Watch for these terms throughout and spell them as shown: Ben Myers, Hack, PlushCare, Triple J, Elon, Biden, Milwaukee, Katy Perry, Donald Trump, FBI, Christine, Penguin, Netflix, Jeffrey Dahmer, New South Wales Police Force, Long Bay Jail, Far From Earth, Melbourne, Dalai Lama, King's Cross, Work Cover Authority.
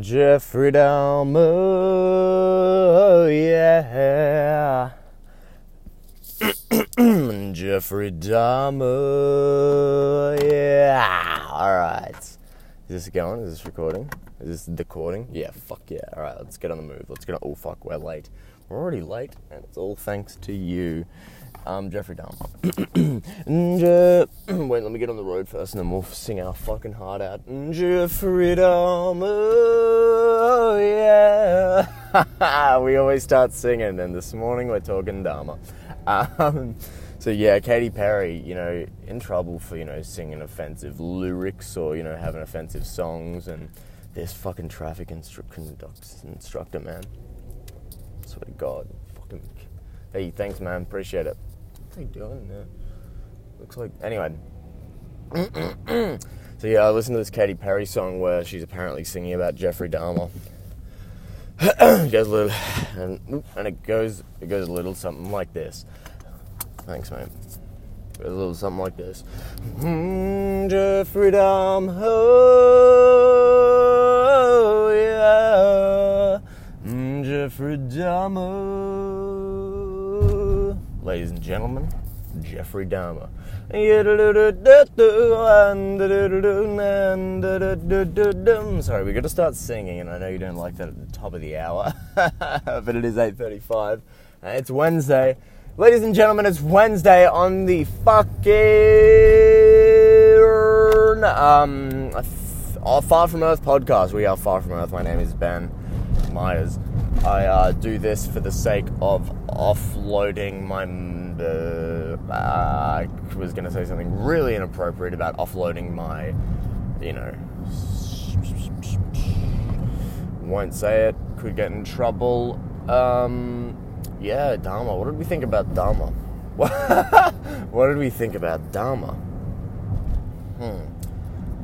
Jeffrey Dahmer, yeah. Jeffrey Dahmer, yeah. All right. Is this going? Is this recording? Is this decording? Yeah, fuck yeah. All right, let's get on the move. Let's get on. Oh, fuck, we're late. We're already late, and it's all thanks to you. Jeffrey Dahmer. Wait, let me get on the road first, and then we'll sing our fucking heart out. Jeffrey Dahmer, oh yeah. We always start singing, and this morning we're talking Dahmer. So yeah, Katy Perry, you know, in trouble for, you know, singing offensive lyrics or, you know, having offensive songs, and this fucking traffic instructor, man. I swear to God, fucking. Hey, thanks, man. Appreciate it. What's he doing there? Looks like... Anyway. So, yeah, I listened to this Katy Perry song where she's apparently singing about Jeffrey Dahmer. It goes a little... And it goes a little something like this. Thanks, mate. It goes a little something like this. Jeffrey Dahmer, oh, yeah. Jeffrey Dahmer. Ladies and gentlemen, Jeffrey Dahmer. Sorry, we got to start singing, and I know you don't like that at the top of the hour, but it is 8:35. It's Wednesday, ladies and gentlemen. It's Wednesday on the fucking Far From Earth podcast. We are Far From Earth. My name is Ben Myers. I do this for the sake of offloading my... I was going to say something really inappropriate about offloading my, you know... Won't say it. Could get in trouble. Yeah, Dahmer. What did we think about Dahmer? What did we think about Dahmer?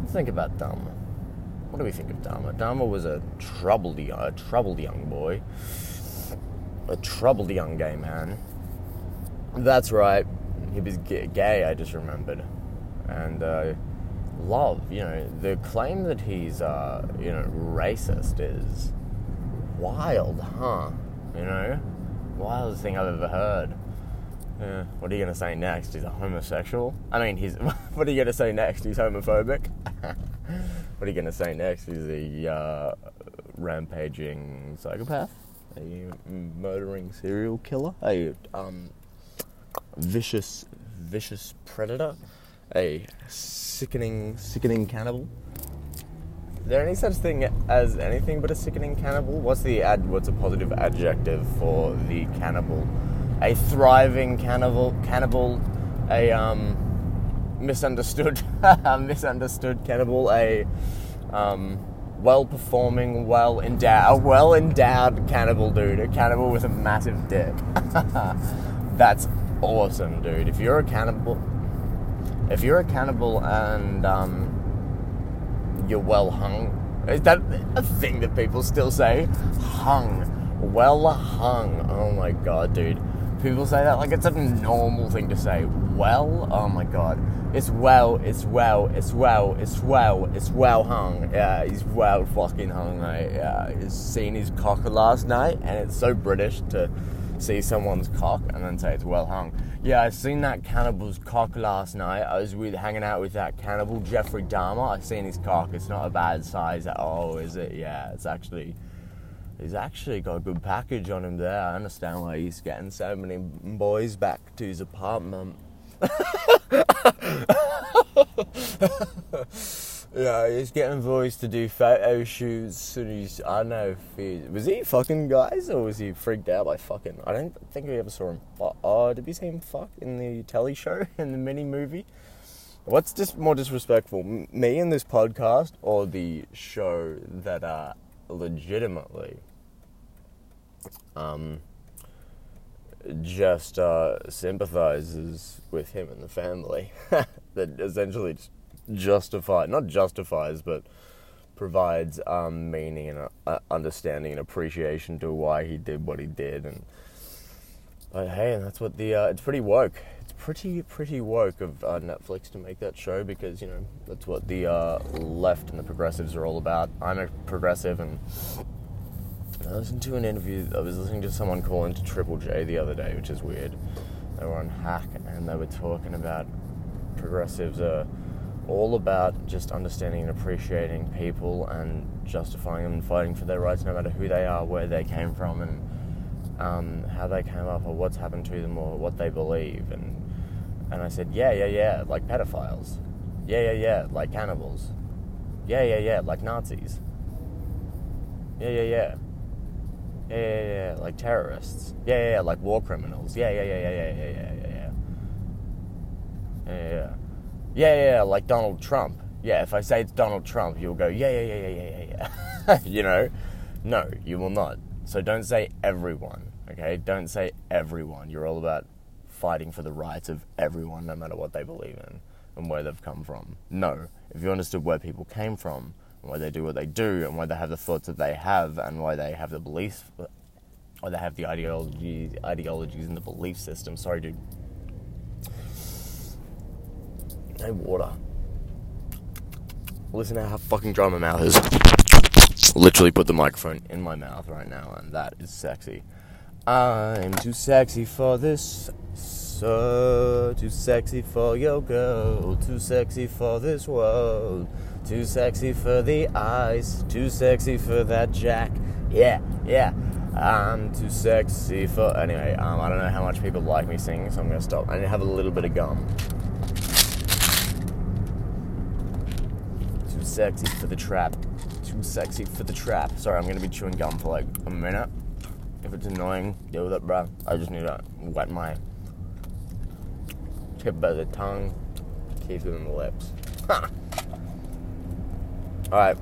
Let's think about Dahmer. What do we think of Dahmer? Dahmer was a troubled young boy. A troubled young gay man. That's right. He was gay, I just remembered. And love, you know, the claim that he's, you know, racist is wild, huh? You know? Wildest thing I've ever heard. Yeah. What are you going to say next? He's a homosexual? I mean, what are you going to say next? He's homophobic? What are you going to say next? He's a rampaging psychopath? A murdering serial killer? A vicious predator? A sickening cannibal? Is there any such thing as anything but a sickening cannibal? What's a positive adjective for the cannibal? A thriving cannibal? A misunderstood cannibal, a well-performing, well-endowed cannibal dude, a cannibal with a massive dick. That's awesome, dude. If you're a cannibal and you're well hung, is that a thing that people still say? Hung, well hung. Oh my God, dude. People say that like it's a normal thing to say. Well, oh my God, it's well hung. Yeah, he's well fucking hung. He's seen his cock last night, and it's so British to see someone's cock and then say it's well hung. Yeah, I seen that cannibal's cock last night. I was hanging out with that cannibal, Jeffrey Dahmer. I seen his cock. It's not a bad size at all, is it? Yeah, it's actually... He's actually got a good package on him there. I understand why he's getting so many boys back to his apartment. Yeah, he's getting boys to do photo shoots. And I don't know if was he fucking guys, or was he freaked out by fucking? I don't think we ever saw him. Did we see him fuck in the telly show, in the mini movie? What's just more disrespectful, me in this podcast or the show that legitimately just sympathizes with him and the family, that essentially not justifies but provides meaning and understanding and appreciation to why he did what he did, and But hey, that's what the it's pretty woke. It's pretty woke of Netflix to make that show, because you know that's what the left and the progressives are all about. I'm a progressive, and I listened to an interview. I was listening to someone call into Triple J the other day, which is weird. They were on Hack, and they were talking about progressives are all about just understanding and appreciating people and justifying them and fighting for their rights, no matter who they are, where they came from, and how they came up, or what's happened to them, or what they believe. And I said, yeah, like pedophiles. Yeah, like cannibals. Yeah, like Nazis. Yeah. Yeah, like terrorists. Yeah, like war criminals. Yeah. Yeah, like Donald Trump. Yeah, if I say it's Donald Trump, you'll go, yeah. You know? No, you will not. So don't say everyone, okay? Don't say everyone. You're all about fighting for the rights of everyone, no matter what they believe in and where they've come from. No. If you understood where people came from, and why they do what they do, and why they have the thoughts that they have, and why they have the beliefs, or they have the ideologies and the belief system. Sorry, dude. No water. Listen to how fucking dry my mouth is. Literally put the microphone in my mouth right now, and that is sexy. I'm too sexy for this, so too sexy for your girl, too sexy for this world, too sexy for the eyes, too sexy for that jack. Yeah. I'm too sexy for... Anyway, I don't know how much people like me singing, so I'm going to stop. I need to have a little bit of gum. Sexy for the trap. Too sexy for the trap. Sorry, I'm going to be chewing gum for like a minute. If it's annoying, deal with it, bruh. I just need to wet my tip by the tongue. Keep it in the lips. Alright.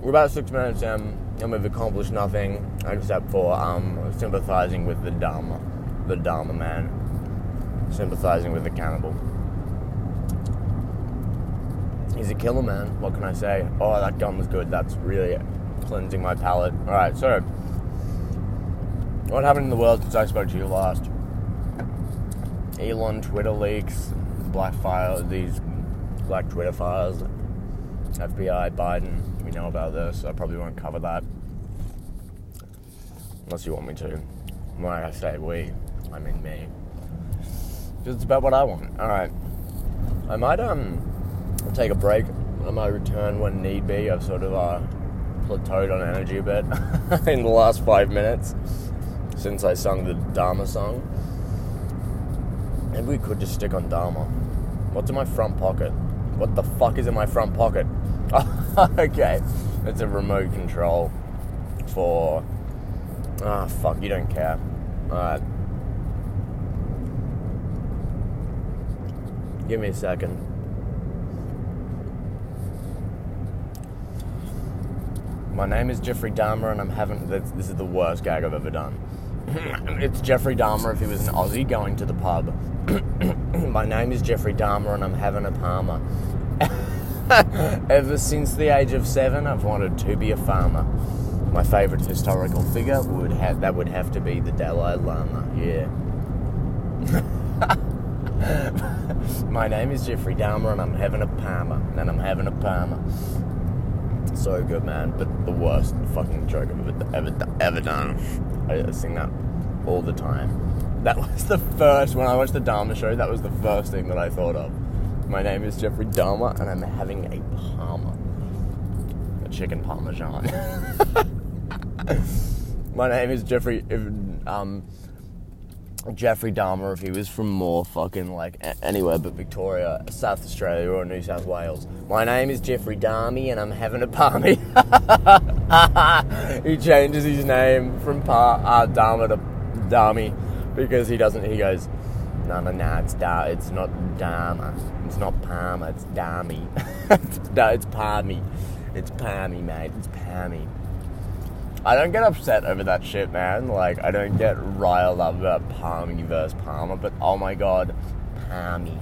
We're about 6 minutes in, and we've accomplished nothing except for sympathizing with the Dahmer man. Sympathizing with the cannibal. He's a killer, man. What can I say? Oh, that gum was good. That's really cleansing my palate. All right, so what happened in the world since I spoke to you last? Elon Twitter leaks, black Twitter fires, FBI, Biden. We know about this. I probably won't cover that unless you want me to. When I say we, I mean me. Because it's about what I want. All right, I might I'll take a break. I might return when need be. I've sort of plateaued on energy a bit in the last 5 minutes since I sung the Dahmer song. Maybe we could just stick on Dahmer. What's in my front pocket? What the fuck is in my front pocket? Okay. It's a remote control for... Ah, fuck, you don't care. Alright. Give me a second. My name is Jeffrey Dahmer, and I'm having... This is the worst gag I've ever done. It's Jeffrey Dahmer if he was an Aussie going to the pub. My name is Jeffrey Dahmer, and I'm having a Palmer. Ever since the age of 7, I've wanted to be a farmer. My favourite historical figure would have to be the Dalai Lama. Yeah. My name is Jeffrey Dahmer, and I'm having a Palmer. So good, man, but the worst fucking joke I've ever done. I sing that all the time. That was the first, when I watched the Dahmer show, that was the first thing that I thought of. My name is Jeffrey Dahmer, and I'm having a Palmer. A chicken parmesan. My name is Jeffrey Dahmer if he was from more fucking like anywhere but Victoria, South Australia or New South Wales. My name is Jeffrey Dahmer and I'm having a palmy. He changes his name from Dahmer to Dahmy because he goes, no, it's not Dahmer. It's not Palmer, it's Dahmy. No, it's Palmy. It's Palmy, mate. It's Palmy. I don't get upset over that shit, man. Like, I don't get riled up about Palmy versus Palmer, but oh my god, Palmy.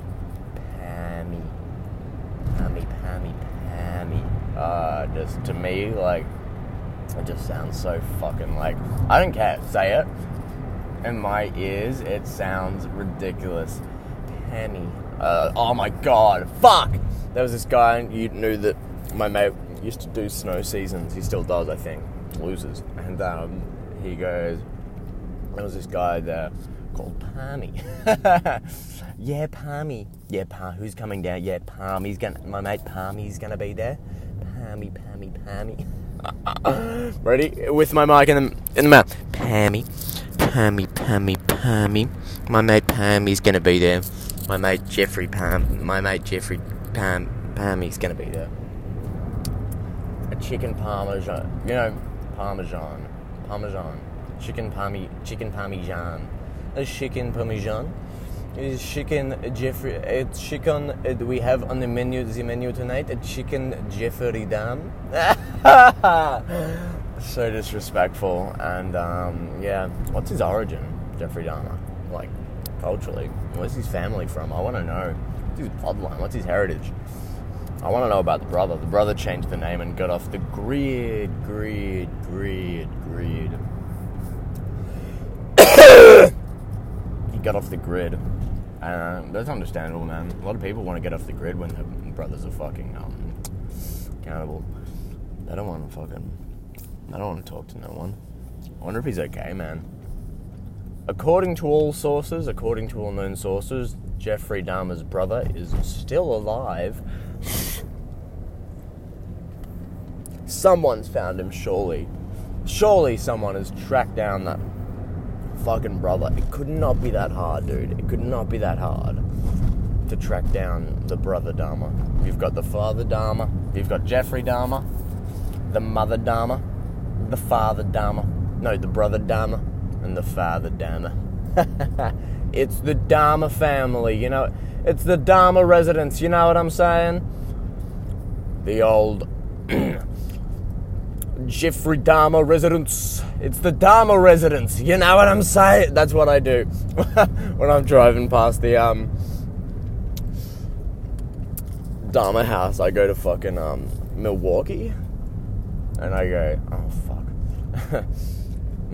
Just to me, like, it just sounds so fucking like, I don't care, say it. in my ears, it sounds ridiculous. Penny. Oh my god, fuck! There was this guy, you knew that my mate used to do snow seasons. He still does, I think. Loses. And he goes, there was this guy there called Palmy. Yeah, Palmy. Yeah, who's coming down? Yeah, Palmy's gonna, my mate Palmy's gonna be there. Palmy. Ready? With my mic in the mouth. Palmy. My mate Palmy's gonna be there. My mate Jeffrey Palmy's gonna be there. A chicken parmesan, you know, parmesan. Chicken parmesan. A chicken parmesan. Is chicken Jeffrey? A chicken we have on the menu tonight. A chicken Jeffrey Dahmer. So disrespectful. And yeah, what's his origin, Jeffrey Dahmer? Like culturally, where's his family from? I want to know. What's his bloodline? What's his heritage? I want to know about the brother. The brother changed the name and got off the grid. He got off the grid. That's understandable, man. A lot of people want to get off the grid when their brothers are fucking accountable. I don't want to talk to no one. I wonder if he's okay, man. According to all known sources, Jeffrey Dahmer's brother is still alive. Someone's found him, surely. Surely someone has tracked down that fucking brother. It could not be that hard, dude. It could not be that hard to track down the brother Dahmer. You've got the father Dahmer. You've got Jeffrey Dahmer. The mother Dahmer. The father Dahmer. No, the brother Dahmer. And the father Dahmer. It's the Dahmer family, you know. It's the Dahmer residence, you know what I'm saying? The old Jeffrey Dahmer residence. It's the Dahmer residence, you know what I'm saying? That's what I do when I'm driving past the Dahmer house. I go to fucking Milwaukee, and I go, oh fuck.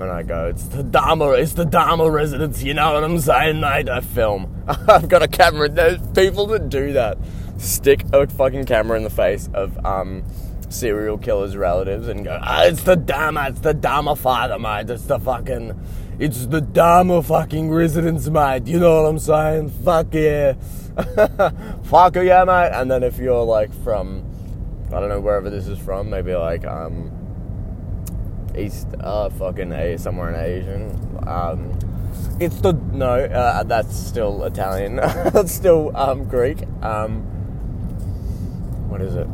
And I go, it's the Dahmer residence, you know what I'm saying, mate? I film. I've got a camera. There's people that do that. Stick a fucking camera in the face of serial killers' relatives and go, oh, it's the Dahmer father, mate. It's the Dahmer fucking residence, mate. You know what I'm saying? Fuck yeah. Fuck yeah, mate. And then if you're, like, from, I don't know, wherever this is from, maybe, like, East, fucking A, somewhere in Asian. That's still Italian. That's still, Greek. What is it?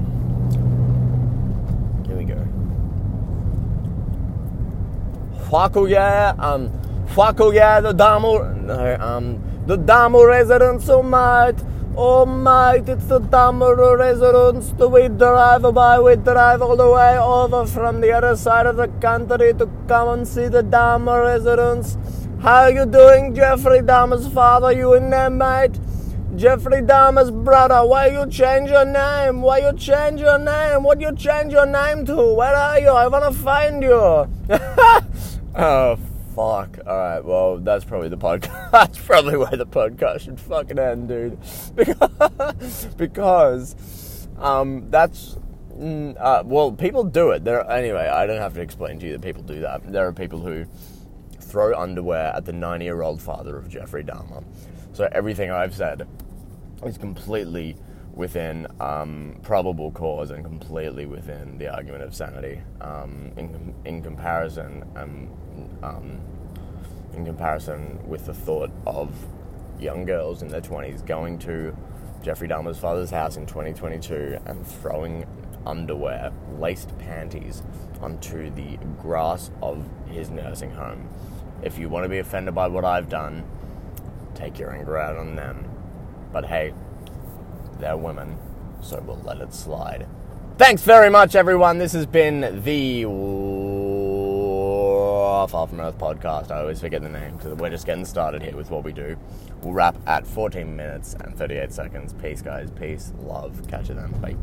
Here we go. Fuck yeah, the Dahmer. No, the Dahmer residence, oh mate, it's the Dahmer residence. We drive all the way over from the other side of the country to come and see the Dahmer residence. How are you doing, Jeffrey Dahmer's father? You in there, mate? Jeffrey Dahmer's brother, why you change your name? What you change your name to? Where are you? I want to find you. Oh, fuck. Alright, well, that's probably the podcast. That's probably where the podcast should fucking end, dude. Because that's... well, people do it. Anyway, I don't have to explain to you that people do that. There are people who throw underwear at the 90-year-old father of Jeffrey Dahmer. So everything I've said is completely within probable cause and completely within the argument of sanity. In comparison with the thought of young girls in their 20s going to Jeffrey Dahmer's father's house in 2022 and throwing underwear, laced panties, onto the grass of his nursing home. If you want to be offended by what I've done, take your anger out on them. But hey, they're women, so we'll let it slide. Thanks very much, everyone. This has been the Far From Earth podcast. I always forget the name because we're just getting started here with what we do. We'll wrap at 14 minutes and 38 seconds. Peace, guys. Peace. Love. Catch you then. Bye.